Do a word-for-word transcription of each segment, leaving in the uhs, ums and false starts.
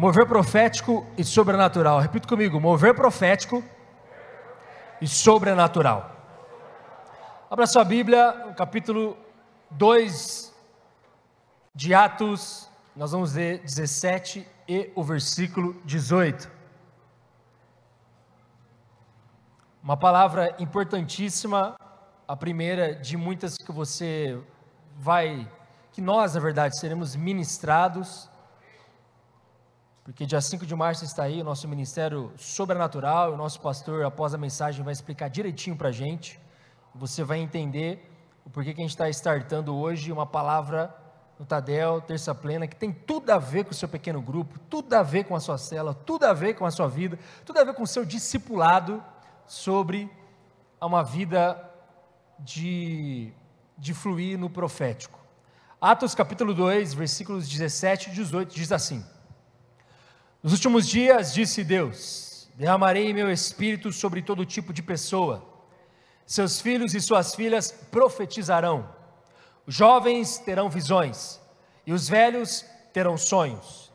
Mover profético e sobrenatural. Repita comigo, mover profético e sobrenatural. Abra sua Bíblia, no capítulo dois de Atos, nós vamos ler dezessete e o versículo dezoito. Uma palavra importantíssima, a primeira de muitas que você vai, que nós na verdade seremos ministrados, porque dia cinco de março está aí o nosso ministério sobrenatural, o nosso pastor após a mensagem vai explicar direitinho para a gente, você vai entender o porquê que a gente está startando hoje uma palavra no Tadel, Terça Plena, que tem tudo a ver com o seu pequeno grupo, tudo a ver com a sua célula, tudo a ver com a sua vida, tudo a ver com o seu discipulado, sobre uma vida de, de fluir no profético. Atos capítulo dois, versículos dezessete e dezoito, diz assim: nos últimos dias, disse Deus, derramarei meu espírito sobre todo tipo de pessoa, seus filhos e suas filhas profetizarão, os jovens terão visões, e os velhos terão sonhos.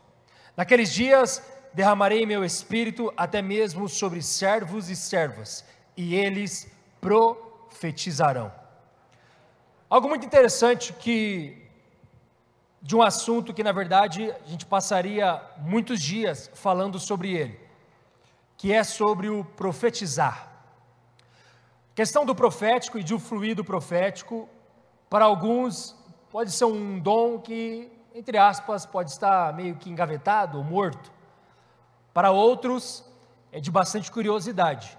Naqueles dias, derramarei meu espírito até mesmo sobre servos e servas, e eles profetizarão. Algo muito interessante que, de um assunto que na verdade a gente passaria muitos dias falando sobre ele, que é sobre o profetizar. A questão do profético e de um fluido profético, para alguns pode ser um dom que, entre aspas, pode estar meio que engavetado ou morto. Para outros, é de bastante curiosidade.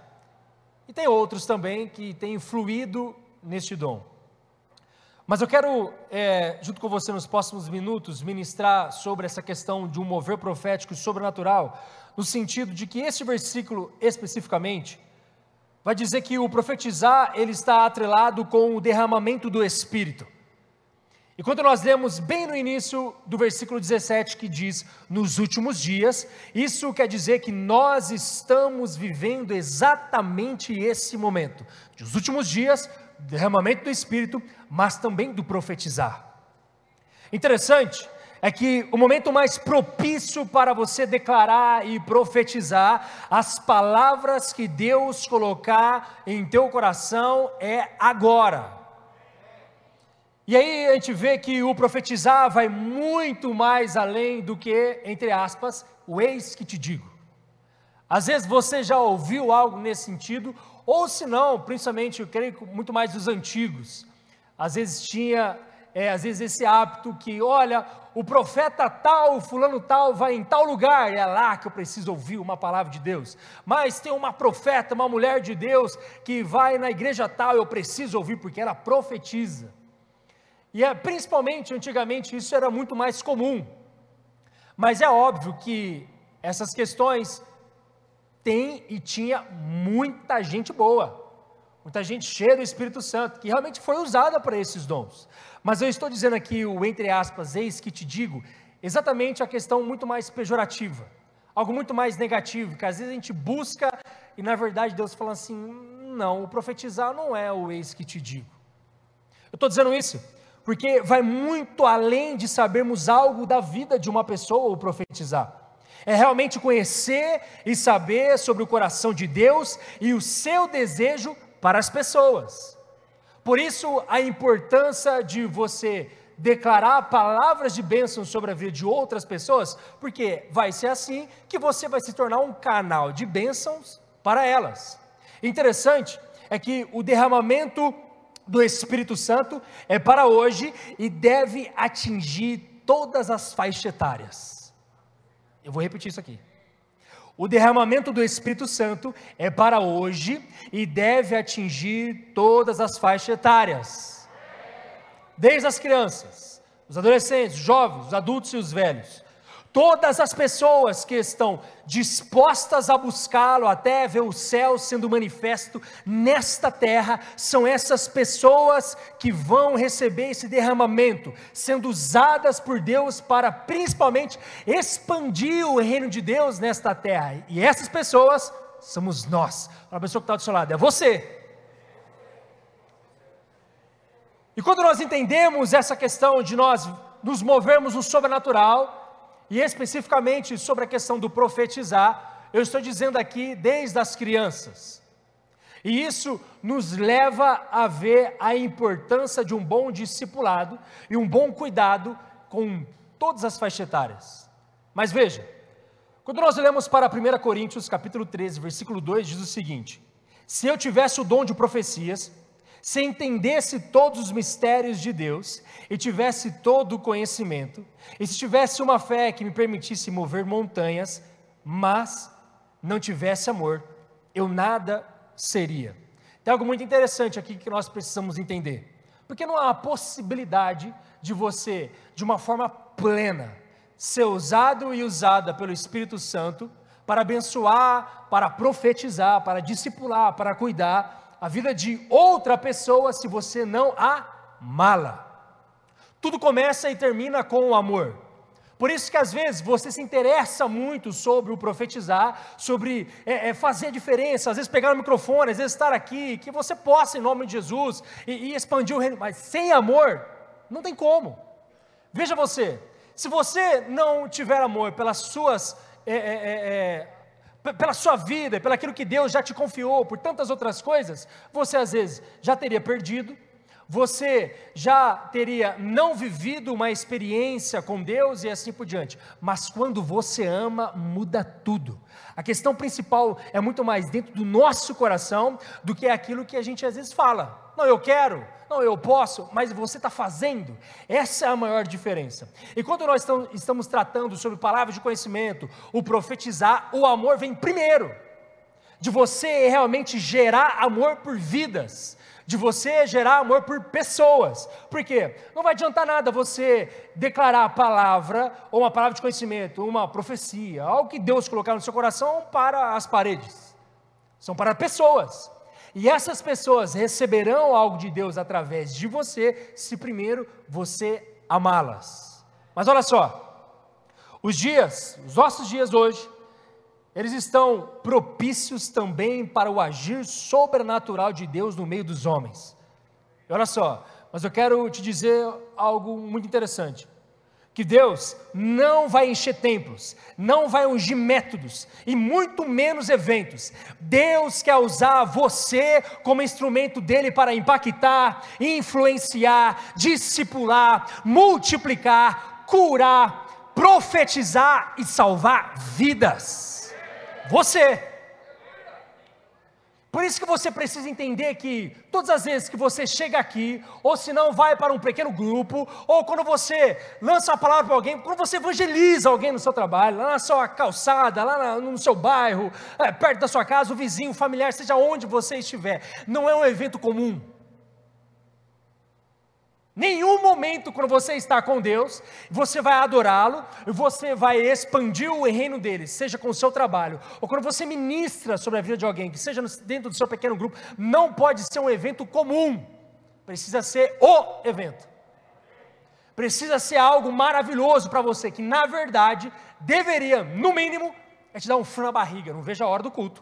E tem outros também que têm fluído neste dom. Mas eu quero, é, junto com você nos próximos minutos, ministrar sobre essa questão de um mover profético e sobrenatural, no sentido de que este versículo, especificamente, vai dizer que o profetizar, ele está atrelado com o derramamento do Espírito. E quando nós lemos bem no início do versículo dezessete que diz, nos últimos dias, isso quer dizer que nós estamos vivendo exatamente esse momento, dos últimos dias, derramamento do Espírito, mas também do profetizar. Interessante é que o momento mais propício para você declarar e profetizar, as palavras que Deus colocar em teu coração é agora. E aí a gente vê que o profetizar vai muito mais além do que, entre aspas, o eis que te digo. Às vezes você já ouviu algo nesse sentido, ou se não, principalmente, eu creio muito mais dos antigos, às vezes tinha, é, às vezes esse hábito que, olha, o profeta tal, o fulano tal, vai em tal lugar, é lá que eu preciso ouvir uma palavra de Deus, mas tem uma profeta, uma mulher de Deus, que vai na igreja tal, eu preciso ouvir, porque ela profetiza. E é, principalmente, antigamente, isso era muito mais comum, mas é óbvio que essas questões tem e tinha muita gente boa, muita gente cheia do Espírito Santo, que realmente foi usada para esses dons, mas eu estou dizendo aqui o entre aspas, eis que te digo, exatamente a questão muito mais pejorativa, algo muito mais negativo, que às vezes a gente busca e na verdade Deus fala assim, não, o profetizar não é o eis que te digo. Eu estou dizendo isso porque vai muito além de sabermos algo da vida de uma pessoa ou profetizar, é realmente conhecer e saber sobre o coração de Deus e o seu desejo para as pessoas. Por isso a importância de você declarar palavras de bênção sobre a vida de outras pessoas, porque vai ser assim que você vai se tornar um canal de bênçãos para elas. Interessante é que o derramamento do Espírito Santo é para hoje e deve atingir todas as faixas etárias. Eu vou repetir isso aqui. O derramamento do Espírito Santo é para hoje e deve atingir todas as faixas etárias, desde as crianças, os adolescentes, os jovens, os adultos e os velhos. Todas as pessoas que estão dispostas a buscá-lo até ver o céu sendo manifesto nesta terra, são essas pessoas que vão receber esse derramamento, sendo usadas por Deus para principalmente expandir o reino de Deus nesta terra, e essas pessoas somos nós. A pessoa que está do seu lado é você. E quando nós entendemos essa questão de nós nos movermos no sobrenatural, e especificamente sobre a questão do profetizar, eu estou dizendo aqui desde as crianças. E isso nos leva a ver a importância de um bom discipulado e um bom cuidado com todas as faixas etárias. Mas veja, quando nós olhamos para primeira Coríntios, capítulo treze, versículo dois, diz o seguinte: se eu tivesse o dom de profecias, se entendesse todos os mistérios de Deus, e tivesse todo o conhecimento, e se tivesse uma fé que me permitisse mover montanhas, mas não tivesse amor, eu nada seria. Tem algo muito interessante aqui que nós precisamos entender, porque não há a possibilidade de você, de uma forma plena, ser usado e usada pelo Espírito Santo, para abençoar, para profetizar, para discipular, para cuidar a vida de outra pessoa, se você não amá-la. Tudo começa e termina com o amor. Por isso que às vezes você se interessa muito sobre o profetizar, sobre é, é, fazer a diferença, às vezes pegar o microfone, às vezes estar aqui, que você possa em nome de Jesus, e, e expandir o reino, mas sem amor, não tem como. Veja você, se você não tiver amor pelas suas, é, é, é, pela sua vida, pelo aquilo que Deus já te confiou, por tantas outras coisas, você às vezes já teria perdido, você já teria não vivido uma experiência com Deus e assim por diante. Mas quando você ama, muda tudo. A questão principal é muito mais dentro do nosso coração do que aquilo que a gente às vezes fala. Não, eu quero, não, eu posso, mas você está fazendo. Essa é a maior diferença. E quando nós estamos tratando sobre palavras de conhecimento, o profetizar, o amor vem primeiro, de você realmente gerar amor por vidas, de você gerar amor por pessoas. Por quê? Não vai adiantar nada você declarar a palavra, ou uma palavra de conhecimento, uma profecia, algo que Deus colocar no seu coração para as paredes, são para pessoas, e essas pessoas receberão algo de Deus através de você, se primeiro você amá-las. Mas olha só, os dias, os nossos dias hoje, eles estão propícios também para o agir sobrenatural de Deus no meio dos homens. E olha só, mas eu quero te dizer algo muito interessante, que Deus não vai encher templos, não vai ungir métodos, e muito menos eventos. Deus quer usar você como instrumento dele para impactar, influenciar, discipular, multiplicar, curar, profetizar e salvar vidas. Você, por isso que você precisa entender que todas as vezes que você chega aqui, ou se não vai para um pequeno grupo, ou quando você lança a palavra para alguém, quando você evangeliza alguém no seu trabalho, lá na sua calçada, lá no seu bairro, perto da sua casa, o vizinho, o familiar, seja onde você estiver, não é um evento comum. Nenhum momento quando você está com Deus, você vai adorá-lo, você vai expandir o reino dele, seja com o seu trabalho, ou quando você ministra sobre a vida de alguém, que seja dentro do seu pequeno grupo, não pode ser um evento comum, precisa ser o evento, precisa ser algo maravilhoso para você, que na verdade, deveria no mínimo, é te dar um frio na barriga. Eu não vejo a hora do culto,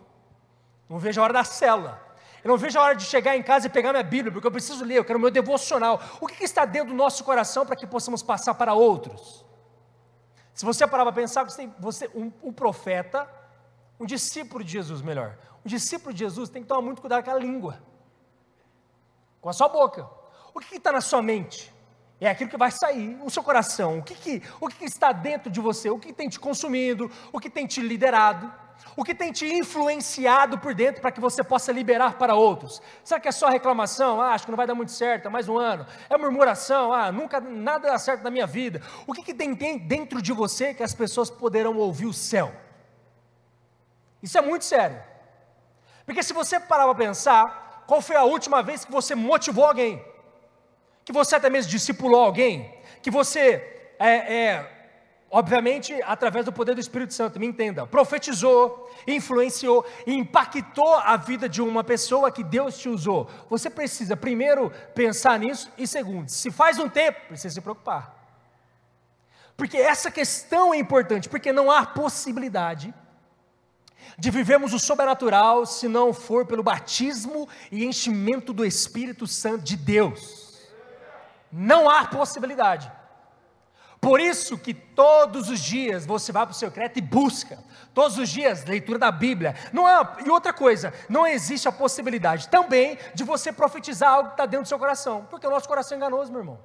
não vejo a hora da célula, eu não vejo a hora de chegar em casa e pegar minha Bíblia, porque eu preciso ler, eu quero o meu devocional. O que está dentro do nosso coração para que possamos passar para outros? Se você parar para pensar, você, você um, um profeta, um discípulo de Jesus, melhor, um discípulo de Jesus tem que tomar muito cuidado com a língua, com a sua boca. O que está na sua mente? É aquilo que vai sair, o seu coração, o que, que, o que está dentro de você, o que tem te consumido, o que tem te liderado, o que tem te influenciado por dentro para que você possa liberar para outros. Será que é só reclamação? Ah, acho que não vai dar muito certo, é mais um ano. É murmuração? Ah, nunca nada dá certo na minha vida. O que, que tem, tem dentro de você que as pessoas poderão ouvir o céu? Isso é muito sério, porque se você parar para pensar, qual foi a última vez que você motivou alguém, que você até mesmo discipulou alguém, que você é... é obviamente, através do poder do Espírito Santo, me entenda, profetizou, influenciou, impactou a vida de uma pessoa que Deus te usou. Você precisa primeiro pensar nisso, e segundo, se faz um tempo, precisa se preocupar, porque essa questão é importante, porque não há possibilidade de vivermos o sobrenatural, se não for pelo batismo e enchimento do Espírito Santo de Deus. Não há possibilidade. Por isso que todos os dias você vai para o seu secreto e busca, todos os dias leitura da Bíblia. Não há, e outra coisa, não existe a possibilidade também de você profetizar algo que está dentro do seu coração, porque o nosso coração é enganoso, meu irmão.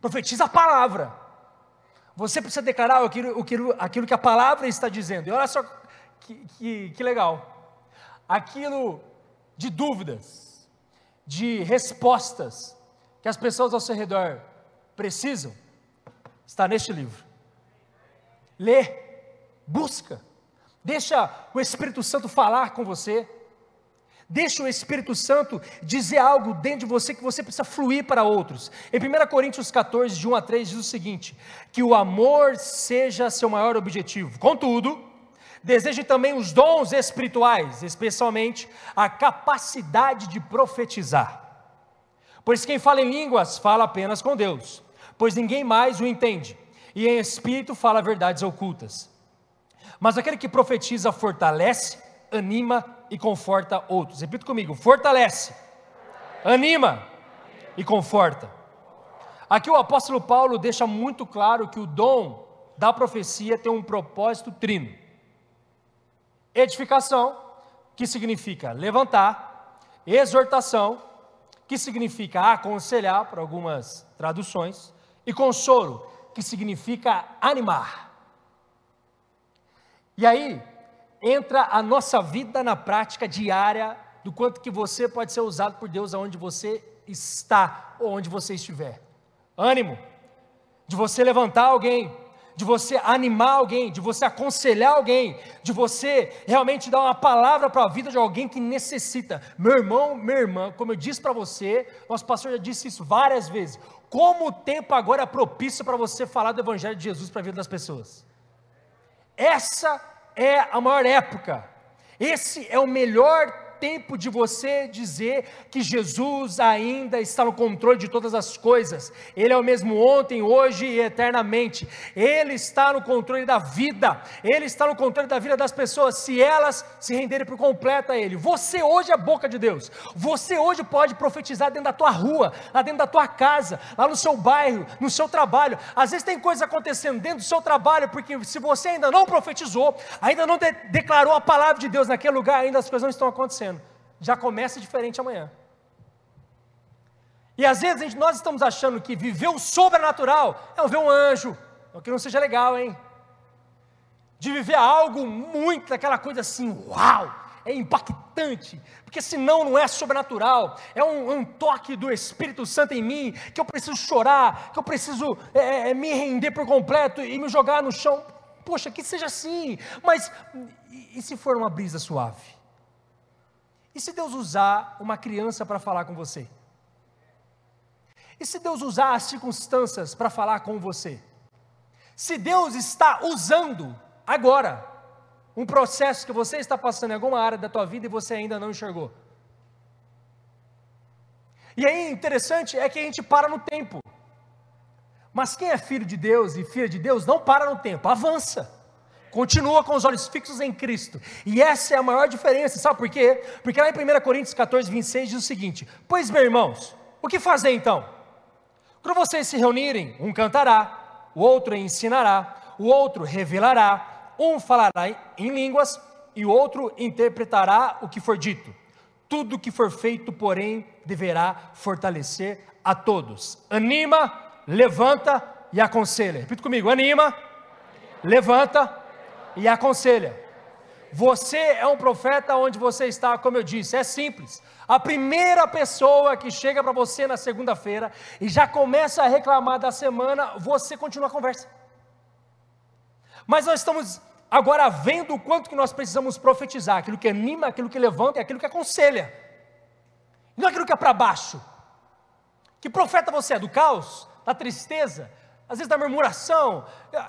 Profetiza a palavra, você precisa declarar aquilo, aquilo, aquilo que a palavra está dizendo. E olha só que, que, que legal, aquilo de dúvidas, de respostas que as pessoas ao seu redor precisam, está neste livro. Lê, busca, deixa o Espírito Santo falar com você, deixa o Espírito Santo dizer algo dentro de você que você precisa fluir para outros. Em primeira Coríntios quatorze, de um a três diz o seguinte, que o amor seja seu maior objetivo, contudo, deseje também os dons espirituais, especialmente a capacidade de profetizar, pois quem fala em línguas, fala apenas com Deus, pois ninguém mais o entende, e em espírito fala verdades ocultas, mas aquele que profetiza fortalece, anima e conforta outros. Repita comigo, fortalece, anima e conforta. Aqui o apóstolo Paulo deixa muito claro que o dom da profecia tem um propósito trino, edificação, que significa levantar, exortação, que significa aconselhar, para algumas traduções, e consolo, que significa animar. E aí, entra a nossa vida na prática diária, do quanto que você pode ser usado por Deus, aonde você está, ou onde você estiver. Ânimo, de você levantar alguém, de você animar alguém, de você aconselhar alguém, de você realmente dar uma palavra para a vida de alguém que necessita. Meu irmão, minha irmã, como eu disse para você, nosso pastor já disse isso várias vezes, como o tempo agora é propício para você falar do Evangelho de Jesus para a vida das pessoas. Essa é a maior época, esse é o melhor tempo de você dizer que Jesus ainda está no controle de todas as coisas. Ele é o mesmo ontem, hoje e eternamente. Ele está no controle da vida, Ele está no controle da vida das pessoas, se elas se renderem por completo a Ele. Você hoje é a boca de Deus, você hoje pode profetizar dentro da tua rua, lá dentro da tua casa, lá no seu bairro, no seu trabalho. Às vezes tem coisas acontecendo dentro do seu trabalho, porque se você ainda não profetizou, ainda não de- declarou a palavra de Deus naquele lugar, ainda as coisas não estão acontecendo. Já começa diferente amanhã. E às vezes a gente, nós estamos achando que viver o sobrenatural é ver um anjo, o que não seja legal, hein? De viver algo muito, aquela coisa assim, uau, é impactante, porque senão não é sobrenatural, é um, um toque do Espírito Santo em mim, que eu preciso chorar, que eu preciso é, me render por completo e me jogar no chão. Poxa, que seja assim, mas e, e se for uma brisa suave? E se Deus usar uma criança para falar com você? E se Deus usar as circunstâncias para falar com você? Se Deus está usando agora um processo que você está passando em alguma área da tua vida e você ainda não enxergou. E aí, interessante é que a gente para no tempo. Mas quem é filho de Deus e filha de Deus não para no tempo, avança. Continua com os olhos fixos em Cristo, e essa é a maior diferença, sabe por quê? Porque lá em primeira Coríntios quatorze, vinte e seis diz o seguinte, pois meus irmãos, o que fazer então? Quando vocês se reunirem, um cantará, o outro ensinará, o outro revelará, um falará em línguas, e o outro interpretará o que for dito. Tudo o que for feito, porém, deverá fortalecer a todos. Anima, levanta e aconselha. Repita comigo, anima, levanta e aconselha. Você é um profeta onde você está, como eu disse, é simples. A primeira pessoa que chega para você na segunda-feira e já começa a reclamar da semana, você continua a conversa. Mas nós estamos agora vendo o quanto que nós precisamos profetizar, aquilo que anima, aquilo que levanta e aquilo que aconselha. Não aquilo que é para baixo. Que profeta você é? Do caos? Da tristeza? Às vezes da murmuração,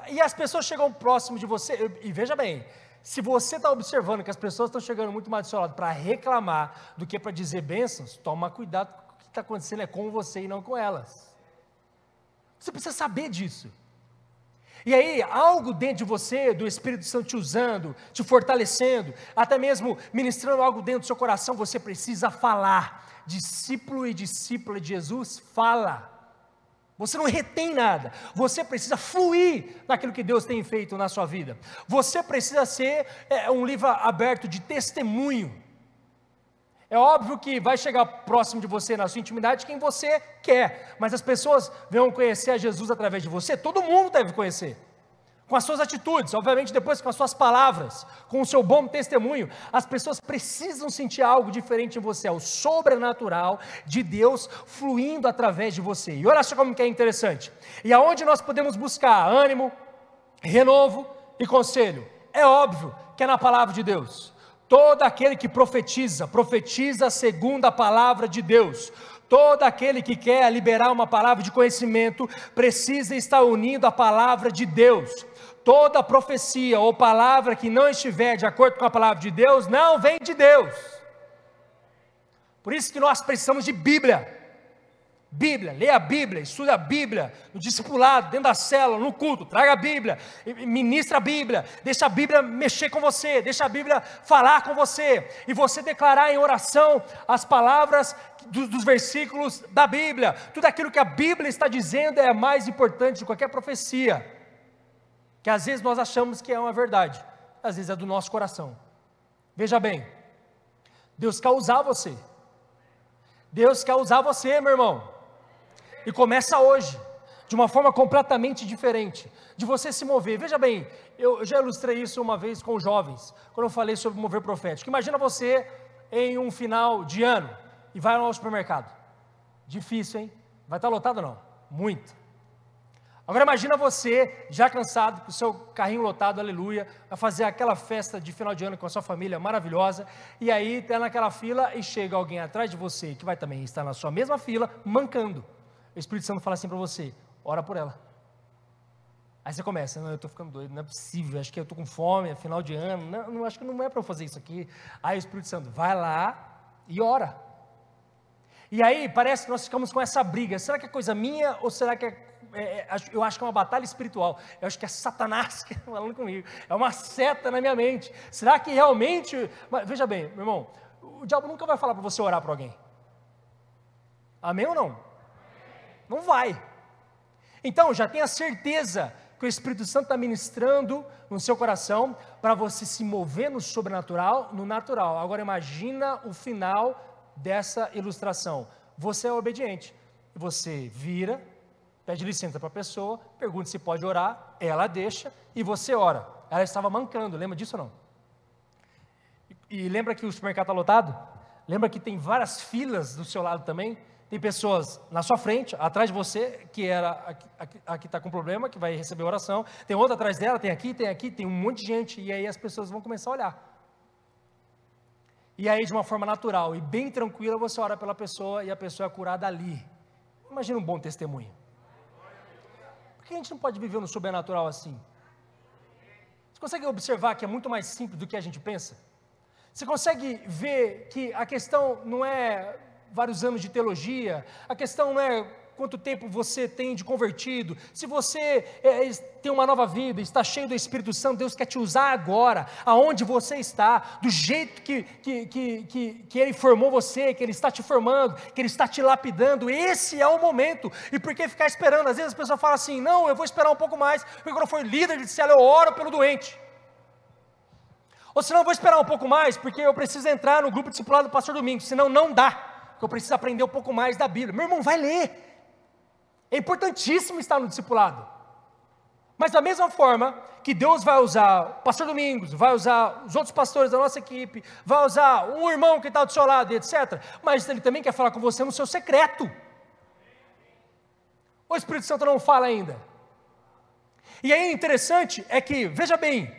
e as pessoas chegam próximo de você, e veja bem, se você está observando que as pessoas estão chegando muito mais do seu lado para reclamar, do que para dizer bênçãos, toma cuidado, o que está acontecendo é com você e não com elas. Você precisa saber disso. E aí, algo dentro de você, do Espírito Santo te usando, te fortalecendo, até mesmo ministrando algo dentro do seu coração, você precisa falar. Discípulo e discípula de Jesus, fala. Você não retém nada, você precisa fluir naquilo que Deus tem feito na sua vida. Você precisa ser é, um livro aberto de testemunho. É óbvio que vai chegar próximo de você na sua intimidade quem você quer, mas as pessoas vão conhecer a Jesus através de você, todo mundo deve conhecer, com as suas atitudes, obviamente depois com as suas palavras, com o seu bom testemunho. As pessoas precisam sentir algo diferente em você, é o sobrenatural de Deus fluindo através de você. E olha só como que é interessante, e aonde nós podemos buscar ânimo, renovo e conselho? É óbvio que é na palavra de Deus. Todo aquele que profetiza, profetiza segundo a palavra de Deus. Todo aquele que quer liberar uma palavra de conhecimento, precisa estar unindo a palavra de Deus. Toda profecia ou palavra que não estiver de acordo com a palavra de Deus, não vem de Deus. Por isso que nós precisamos de Bíblia. Bíblia, leia a Bíblia, estuda a Bíblia, no discipulado, dentro da célula, no culto, traga a Bíblia, ministra a Bíblia, deixa a Bíblia mexer com você, deixa a Bíblia falar com você, e você declarar em oração as palavras do, dos versículos da Bíblia. Tudo aquilo que a Bíblia está dizendo é mais importante de qualquer profecia, que às vezes nós achamos que é uma verdade, às vezes é do nosso coração. Veja bem, Deus quer usar você, Deus quer usar você, meu irmão. E começa hoje, de uma forma completamente diferente, de você se mover. Veja bem, eu já ilustrei isso uma vez com os jovens, quando eu falei sobre mover profético. Imagina você em um final de ano, e vai ao supermercado, difícil, hein? Vai estar lotado não? Muito. Agora imagina você, já cansado, com o seu carrinho lotado, aleluia, a fazer aquela festa de final de ano com a sua família maravilhosa, e aí está naquela fila, e chega alguém atrás de você, que vai também estar na sua mesma fila, mancando. O Espírito Santo fala assim para você, ora por ela. Aí você começa, não, eu estou ficando doido, não é possível, acho que eu estou com fome, é final de ano, não, não, acho que não é para eu fazer isso aqui. Aí o Espírito Santo, vai lá e ora. E aí parece que nós ficamos com essa briga, será que é coisa minha, ou será que é, é, eu acho que é uma batalha espiritual, eu acho que é Satanás que está falando comigo, é uma seta na minha mente, será que realmente, mas, veja bem, meu irmão, o diabo nunca vai falar para você orar para alguém, amém ou não? Não vai. Então já tenha certeza que o Espírito Santo está ministrando no seu coração, para você se mover no sobrenatural, no natural. Agora imagina o final dessa ilustração, você é obediente, você vira, pede licença para a pessoa, pergunta se pode orar, ela deixa, e você ora. Ela estava mancando, lembra disso ou não? E, e lembra que o supermercado está lotado? Lembra que tem várias filas do seu lado também? Tem pessoas na sua frente, atrás de você, que era a, a, a que está com problema, que vai receber oração, tem outra atrás dela, tem aqui, tem aqui, tem um monte de gente, e aí as pessoas vão começar a olhar, e aí de uma forma natural, e bem tranquila, você ora pela pessoa, e a pessoa é curada ali. Imagina um bom testemunho. Por que a gente não pode viver no sobrenatural assim? Você consegue observar que é muito mais simples do que a gente pensa? Você consegue ver que a questão não é vários anos de teologia, a questão não é quanto tempo você tem de convertido, se você é, tem uma nova vida, está cheio do Espírito Santo, Deus quer te usar agora, aonde você está, do jeito que, que, que, que, que Ele formou você, que Ele está te formando, que Ele está te lapidando. Esse é o momento. E por que ficar esperando? Às vezes as pessoas falam assim, não, eu vou esperar um pouco mais, porque quando eu for líder de célula, eu oro pelo doente, ou senão eu vou esperar um pouco mais, porque eu preciso entrar no grupo discipulado do pastor Domingos, senão não dá, porque eu preciso aprender um pouco mais da Bíblia. Meu irmão, vai ler. É importantíssimo estar no discipulado, mas da mesma forma que Deus vai usar o pastor Domingos, vai usar os outros pastores da nossa equipe, vai usar um irmão que está do seu lado, etcétera, mas Ele também quer falar com você no seu secreto. O Espírito Santo não fala ainda. E aí interessante é que, veja bem,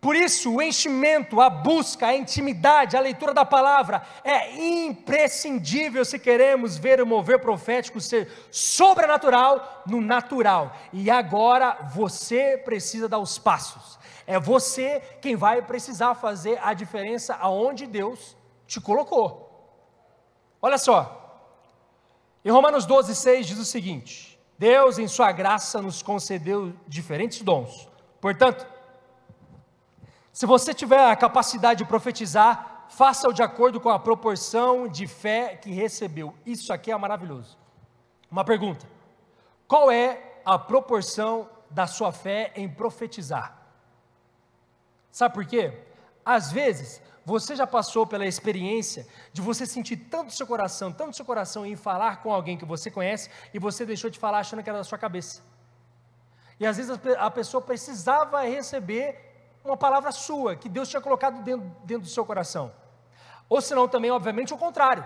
por isso o enchimento, a busca, a intimidade, a leitura da palavra é imprescindível se queremos ver o mover profético ser sobrenatural no natural. E agora você precisa dar os passos, é você quem vai precisar fazer a diferença aonde Deus te colocou. Olha só, em Romanos doze, seis diz o seguinte: Deus em sua graça nos concedeu diferentes dons, portanto, se você tiver a capacidade de profetizar, faça-o de acordo com a proporção de fé que recebeu. Isso aqui é maravilhoso. Uma pergunta: Qual é a proporção da sua fé em profetizar? Sabe por quê? Às vezes, você já passou pela experiência de você sentir tanto seu coração, tanto seu coração em falar com alguém que você conhece, e você deixou de falar achando que era da sua cabeça. E às vezes a pessoa precisava receber uma palavra sua, que Deus tinha colocado dentro, dentro do seu coração. Ou senão também, obviamente, o contrário.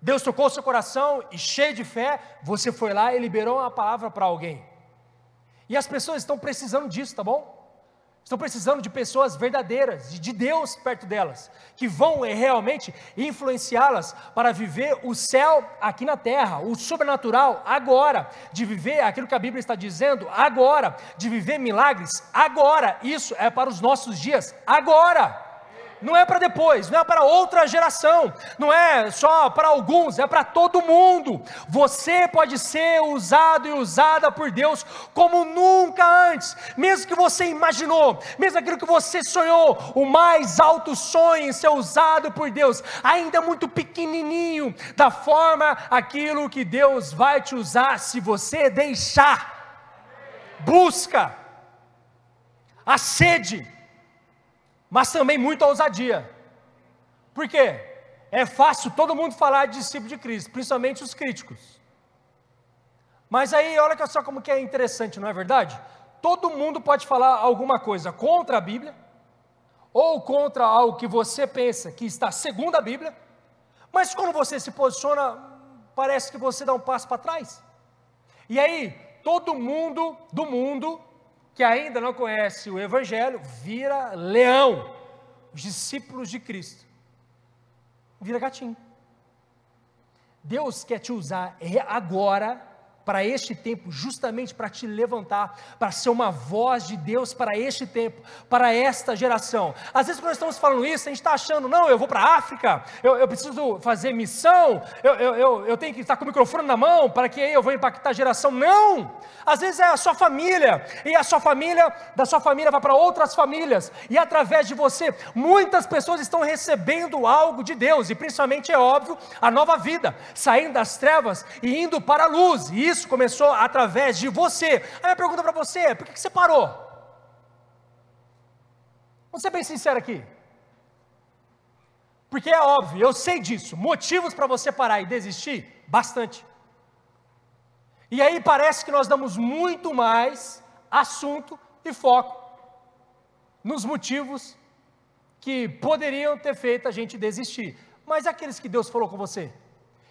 Deus tocou o seu coração e cheio de fé, você foi lá e liberou uma palavra para alguém. E as pessoas estão precisando disso, tá bom? Estão precisando de pessoas verdadeiras, de Deus perto delas, que vão realmente influenciá-las para viver o céu aqui na terra, o sobrenatural agora, de viver aquilo que a Bíblia está dizendo agora, de viver milagres agora. Isso é para os nossos dias agora. Não é para depois, não é para outra geração, não é só para alguns, é para todo mundo. Você pode ser usado e usada por Deus como nunca antes, mesmo que você imaginou, mesmo aquilo que você sonhou, o mais alto sonho em ser usado por Deus, ainda muito pequenininho, da forma aquilo que Deus vai te usar, se você deixar. Busca a sede, mas também muita ousadia. Por quê? É fácil todo mundo falar de discípulo de Cristo, principalmente os críticos, mas aí olha só como que é interessante, não é verdade? Todo mundo pode falar alguma coisa contra a Bíblia, ou contra algo que você pensa que está segundo a Bíblia, mas quando você se posiciona, parece que você dá um passo para trás, e aí todo mundo do mundo, que ainda não conhece o Evangelho, vira leão. Os discípulos de Cristo, vira gatinho. Deus quer te usar agora, para este tempo, justamente para te levantar, para ser uma voz de Deus para este tempo, para esta geração. Às vezes quando nós estamos falando isso, a gente está achando, não, eu vou para a África, eu, eu preciso fazer missão, eu, eu, eu, eu tenho que estar com o microfone na mão, para que aí eu vou impactar a geração. Não! Às vezes é a sua família, e a sua família, da sua família vai para outras famílias, e através de você, muitas pessoas estão recebendo algo de Deus, e principalmente, é óbvio, a nova vida, saindo das trevas e indo para a luz, e isso Isso começou através de você. A minha pergunta para você é, por que você parou? Vamos ser bem sincero aqui, porque é óbvio, eu sei disso, motivos para você parar e desistir, bastante, e aí parece que nós damos muito mais assunto e foco nos motivos que poderiam ter feito a gente desistir, mas aqueles que Deus falou com você,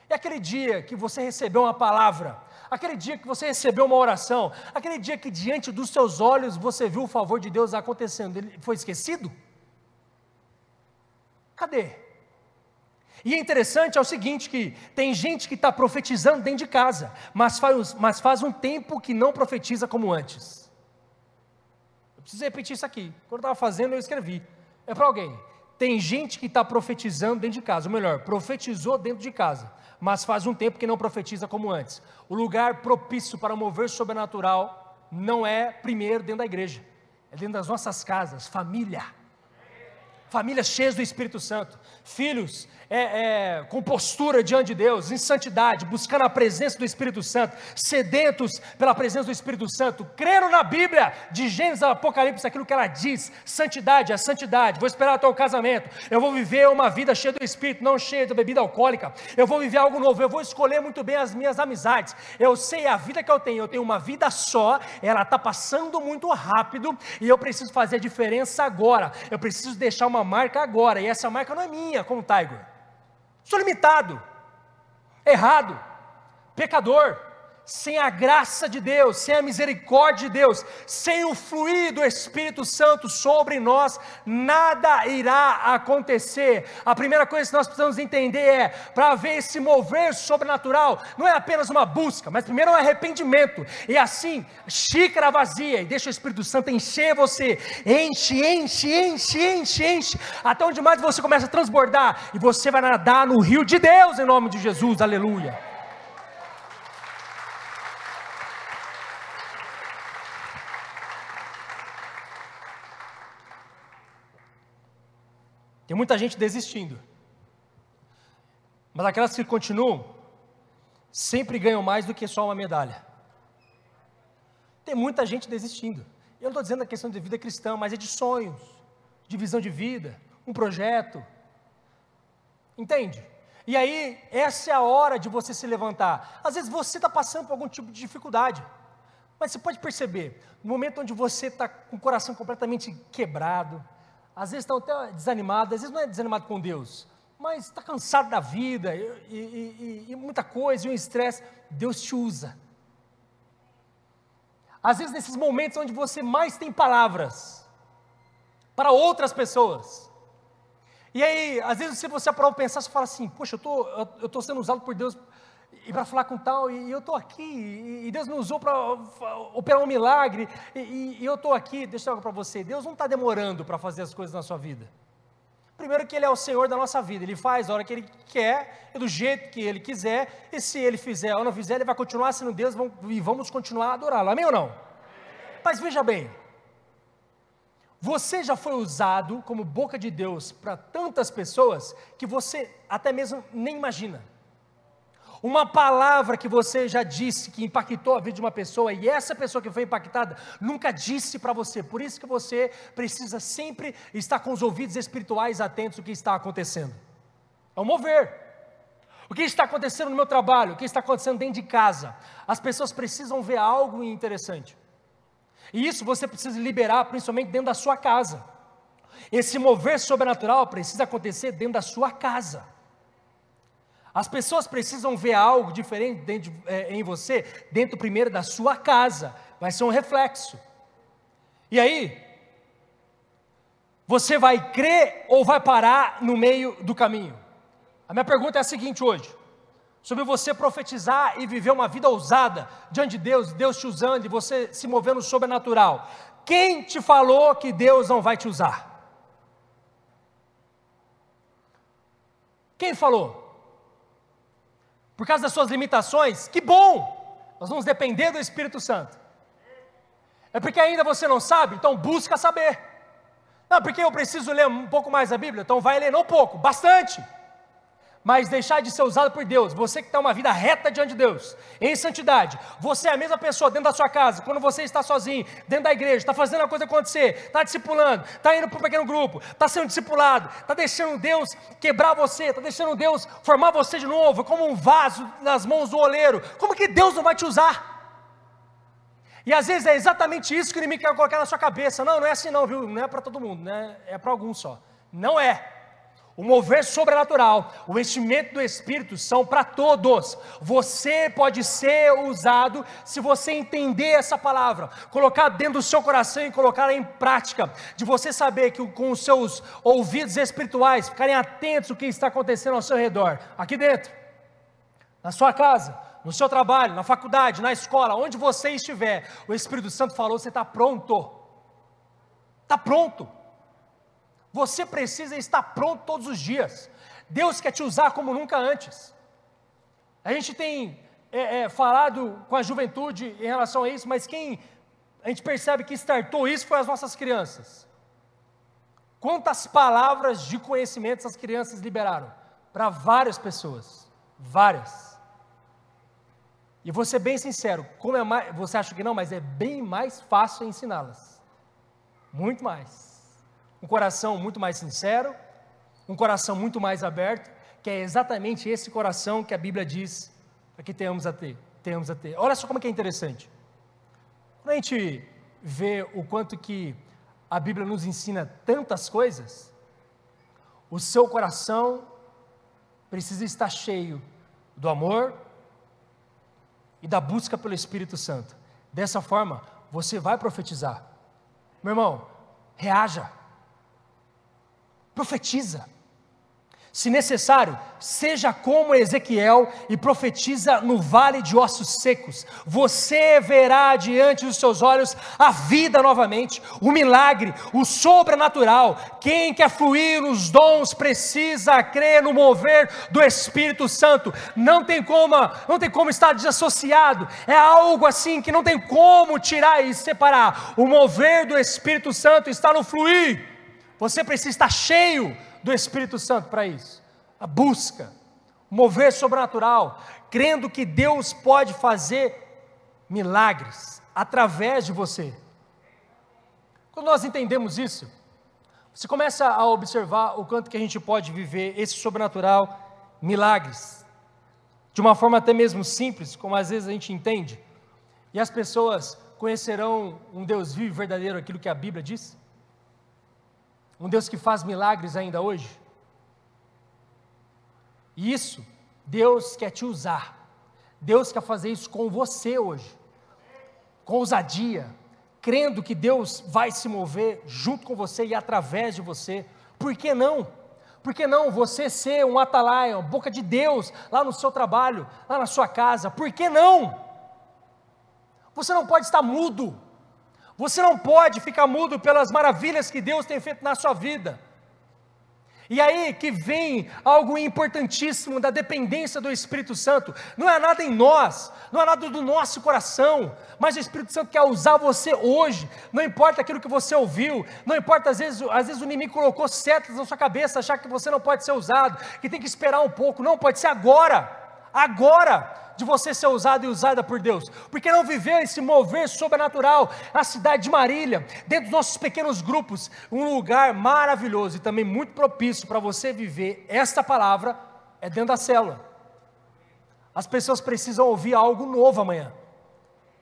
é aquele dia que você recebeu uma palavra, aquele dia que você recebeu uma oração, aquele dia que diante dos seus olhos você viu o favor de Deus acontecendo, ele foi esquecido? Cadê? E é interessante é o seguinte, que tem gente que está profetizando dentro de casa, mas faz, mas faz um tempo que não profetiza como antes. Eu preciso repetir isso aqui, quando eu estava fazendo eu escrevi, é para alguém, tem gente que está profetizando dentro de casa, ou melhor, profetizou dentro de casa, mas faz um tempo que não profetiza como antes. O lugar propício para mover sobrenatural não é primeiro dentro da igreja, é dentro das nossas casas, família, famílias cheias do Espírito Santo, filhos é, é, com postura diante de Deus, em santidade, buscando a presença do Espírito Santo, sedentos pela presença do Espírito Santo, crendo na Bíblia, de Gênesis a Apocalipse, aquilo que ela diz, santidade é santidade, vou esperar até o casamento, eu vou viver uma vida cheia do Espírito, não cheia de bebida alcoólica, eu vou viver algo novo, eu vou escolher muito bem as minhas amizades, eu sei a vida que eu tenho, eu tenho uma vida só, ela está passando muito rápido, e eu preciso fazer a diferença agora, eu preciso deixar uma uma marca agora, e essa marca não é minha, como o Tiger, sou limitado, errado, pecador, sem a graça de Deus, sem a misericórdia de Deus, sem o fluir do Espírito Santo sobre nós, nada irá acontecer. A primeira coisa que nós precisamos entender é, para ver esse mover sobrenatural, não é apenas uma busca, mas primeiro é um arrependimento, e assim, xícara vazia, e deixa o Espírito Santo encher você, enche, enche, enche, enche, enche, até onde mais você começa a transbordar, e você vai nadar no rio de Deus, em nome de Jesus, aleluia. Tem muita gente desistindo, mas aquelas que continuam, sempre ganham mais do que só uma medalha. Tem muita gente desistindo. Eu não estou dizendo a questão de vida cristã, mas é de sonhos, de visão de vida, um projeto. Entende? E aí, essa é a hora de você se levantar. Às vezes você está passando por algum tipo de dificuldade, mas você pode perceber, no momento onde você está com o coração completamente quebrado, às vezes está até desanimado, às vezes não é desanimado com Deus, mas está cansado da vida, e, e, e, e muita coisa, e um estresse, Deus te usa. Às vezes nesses momentos onde você mais tem palavras para outras pessoas, e aí, às vezes se você parar e pensar, você fala assim, poxa, eu tô, eu estou sendo usado por Deus, e para falar com tal, e, e eu estou aqui, e, e Deus me usou para operar um milagre, e, e, e eu estou aqui. Deixa eu falar para você, Deus não está demorando para fazer as coisas na sua vida. Primeiro que Ele é o Senhor da nossa vida, Ele faz a hora que Ele quer, e do jeito que Ele quiser, e se Ele fizer ou não fizer, Ele vai continuar sendo Deus, e vamos continuar a adorá-lo, amém ou não? Mas veja bem, você já foi usado como boca de Deus para tantas pessoas que você até mesmo nem imagina. Uma palavra que você já disse que impactou a vida de uma pessoa, e essa pessoa que foi impactada nunca disse para você. Por isso que você precisa sempre estar com os ouvidos espirituais atentos ao que está acontecendo. É um mover. O que está acontecendo no meu trabalho, o que está acontecendo dentro de casa. As pessoas precisam ver algo interessante. E isso você precisa liberar, principalmente dentro da sua casa. Esse mover sobrenatural precisa acontecer dentro da sua casa. As pessoas precisam ver algo diferente dentro, é, em você, dentro primeiro da sua casa, vai ser um reflexo. E aí, você vai crer ou vai parar no meio do caminho? A minha pergunta é a seguinte hoje, sobre você profetizar e viver uma vida ousada diante de Deus, Deus te usando e você se movendo sobrenatural. Quem te falou que Deus não vai te usar? Quem falou? Por causa das suas limitações? Que bom! Nós vamos depender do Espírito Santo. É porque ainda você não sabe? Então busca saber. Não, porque eu preciso ler um pouco mais a Bíblia? Então vai ler, não pouco, bastante. Mas deixar de ser usado por Deus, você que está uma vida reta diante de Deus, em santidade, você é a mesma pessoa dentro da sua casa, quando você está sozinho, dentro da igreja, está fazendo a coisa acontecer, está discipulando, está indo para um pequeno grupo, está sendo discipulado, está deixando Deus quebrar você, está deixando Deus formar você de novo, como um vaso nas mãos do oleiro. Como que Deus não vai te usar? E às vezes é exatamente isso que o inimigo quer colocar na sua cabeça. Não, não é assim não, viu? Não é para todo mundo, né? É para alguns só, não é. O mover sobrenatural, o enchimento do Espírito são para todos. Você pode ser usado se você entender essa palavra, colocar dentro do seu coração e colocar em prática, de você saber que com os seus ouvidos espirituais, ficarem atentos ao que está acontecendo ao seu redor, aqui dentro, na sua casa, no seu trabalho, na faculdade, na escola, onde você estiver, o Espírito Santo falou, você está pronto, está pronto. Você precisa estar pronto todos os dias. Deus quer te usar como nunca antes. A gente tem é, é, falado com a juventude em relação a isso, mas quem a gente percebe que startou isso foi as nossas crianças. Quantas palavras de conhecimento essas crianças liberaram? Para várias pessoas, várias. E vou ser bem sincero, como é mais, você acha que não, mas é bem mais fácil ensiná-las, muito mais. Um coração muito mais sincero, um coração muito mais aberto, que é exatamente esse coração que a Bíblia diz, para que tenhamos a ter, tenhamos a ter. Olha só como que é interessante, quando a gente vê o quanto que a Bíblia nos ensina tantas coisas, o seu coração precisa estar cheio do amor e da busca pelo Espírito Santo. Dessa forma, você vai profetizar. Meu irmão, reaja, profetiza, se necessário, seja como Ezequiel e profetiza no vale de ossos secos. Você verá diante dos seus olhos a vida novamente, o milagre, o sobrenatural. Quem quer fluir nos dons precisa crer no mover do Espírito Santo. Não tem como, não tem como estar desassociado, é algo assim que não tem como tirar e separar. O mover do Espírito Santo está no fluir. Você precisa estar cheio do Espírito Santo para isso. A busca, mover sobrenatural, crendo que Deus pode fazer milagres, através de você. Quando nós entendemos isso, você começa a observar o quanto que a gente pode viver esse sobrenatural, milagres, de uma forma até mesmo simples, como às vezes a gente entende, e as pessoas conhecerão um Deus vivo e verdadeiro, aquilo que a Bíblia diz, um Deus que faz milagres ainda hoje. E isso, Deus quer te usar, Deus quer fazer isso com você hoje, com ousadia, crendo que Deus vai se mover junto com você e através de você. Por que não? Por que não você ser um atalaia, uma boca de Deus, lá no seu trabalho, lá na sua casa? Por que não? Você não pode estar mudo, você não pode ficar mudo pelas maravilhas que Deus tem feito na sua vida. E aí que vem algo importantíssimo da dependência do Espírito Santo. Não é nada em nós, não é nada do nosso coração, mas o Espírito Santo quer usar você hoje. Não importa aquilo que você ouviu, não importa, às vezes, às vezes o inimigo colocou setas na sua cabeça, achar que você não pode ser usado, que tem que esperar um pouco. Não, pode ser agora, agora, de você ser usado e usada por Deus. Porque não viver esse mover sobrenatural na cidade de Marília, dentro dos nossos pequenos grupos, um lugar maravilhoso e também muito propício para você viver esta palavra, é dentro da célula. As pessoas precisam ouvir algo novo amanhã,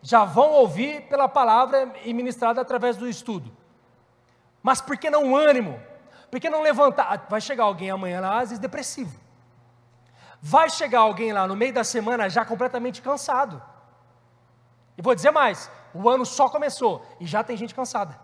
já vão ouvir pela palavra e ministrada através do estudo, mas por que não ânimo? Por que não levantar? Vai chegar alguém amanhã lá, às vezes depressivo, vai chegar alguém lá no meio da semana já completamente cansado, e vou dizer mais, o ano só começou, e já tem gente cansada.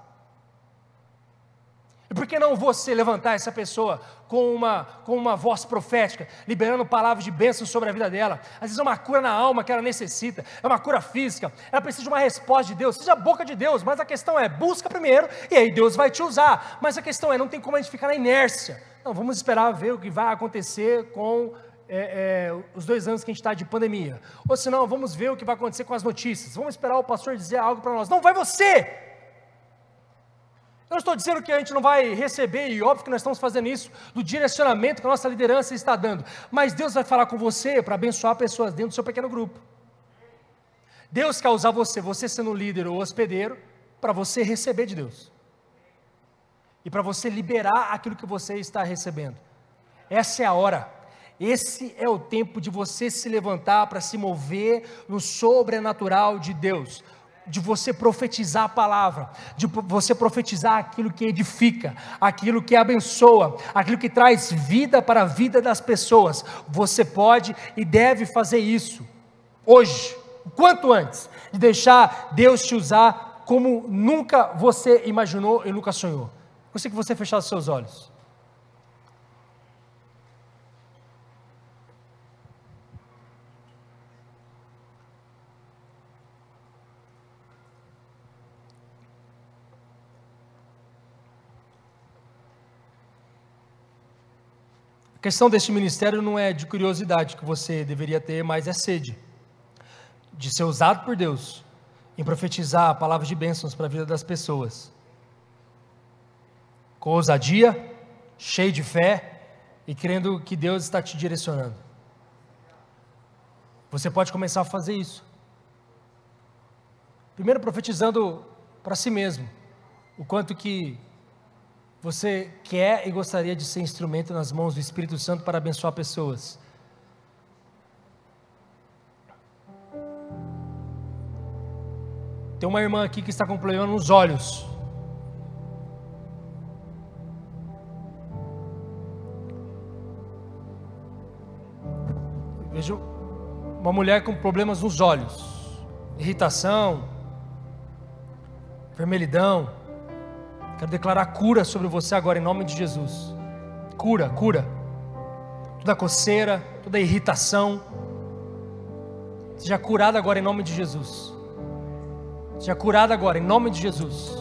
E por que não você levantar essa pessoa com uma, com uma voz profética, liberando palavras de bênção sobre a vida dela? Às vezes é uma cura na alma que ela necessita, é uma cura física, ela precisa de uma resposta de Deus, seja a boca de Deus, mas a questão é, busca primeiro, e aí Deus vai te usar, mas a questão é, não tem como a gente ficar na inércia, não, vamos esperar ver o que vai acontecer com... É, é, os dois anos que a gente está de pandemia, ou senão vamos ver o que vai acontecer com as notícias, vamos esperar o pastor dizer algo para nós. Não, vai você! Eu não estou dizendo que a gente não vai receber, e óbvio que nós estamos fazendo isso, do direcionamento que a nossa liderança está dando, mas Deus vai falar com você para abençoar pessoas dentro do seu pequeno grupo. Deus quer usar você, você sendo líder ou hospedeiro, para você receber de Deus, e para você liberar aquilo que você está recebendo. Essa é a hora. Esse é o tempo de você se levantar para se mover no sobrenatural de Deus, de você profetizar a palavra, de você profetizar aquilo que edifica, aquilo que abençoa, aquilo que traz vida para a vida das pessoas. Você pode e deve fazer isso hoje, o quanto antes, de deixar Deus te usar como nunca você imaginou e nunca sonhou. Gostaria que você fechasse seus olhos. A questão deste ministério não é de curiosidade que você deveria ter, mas é sede de ser usado por Deus, em profetizar palavras de bênçãos para a vida das pessoas, com ousadia, cheio de fé, e crendo que Deus está te direcionando. Você pode começar a fazer isso, primeiro profetizando para si mesmo, o quanto que você quer e gostaria de ser instrumento nas mãos do Espírito Santo para abençoar pessoas. Tem uma irmã aqui que está com problema nos olhos. Vejo uma mulher com problemas nos olhos, irritação, vermelhidão. Quero declarar cura sobre você agora, em nome de Jesus. Cura, cura, toda coceira, toda irritação, seja curada agora em nome de Jesus, seja curada agora em nome de Jesus.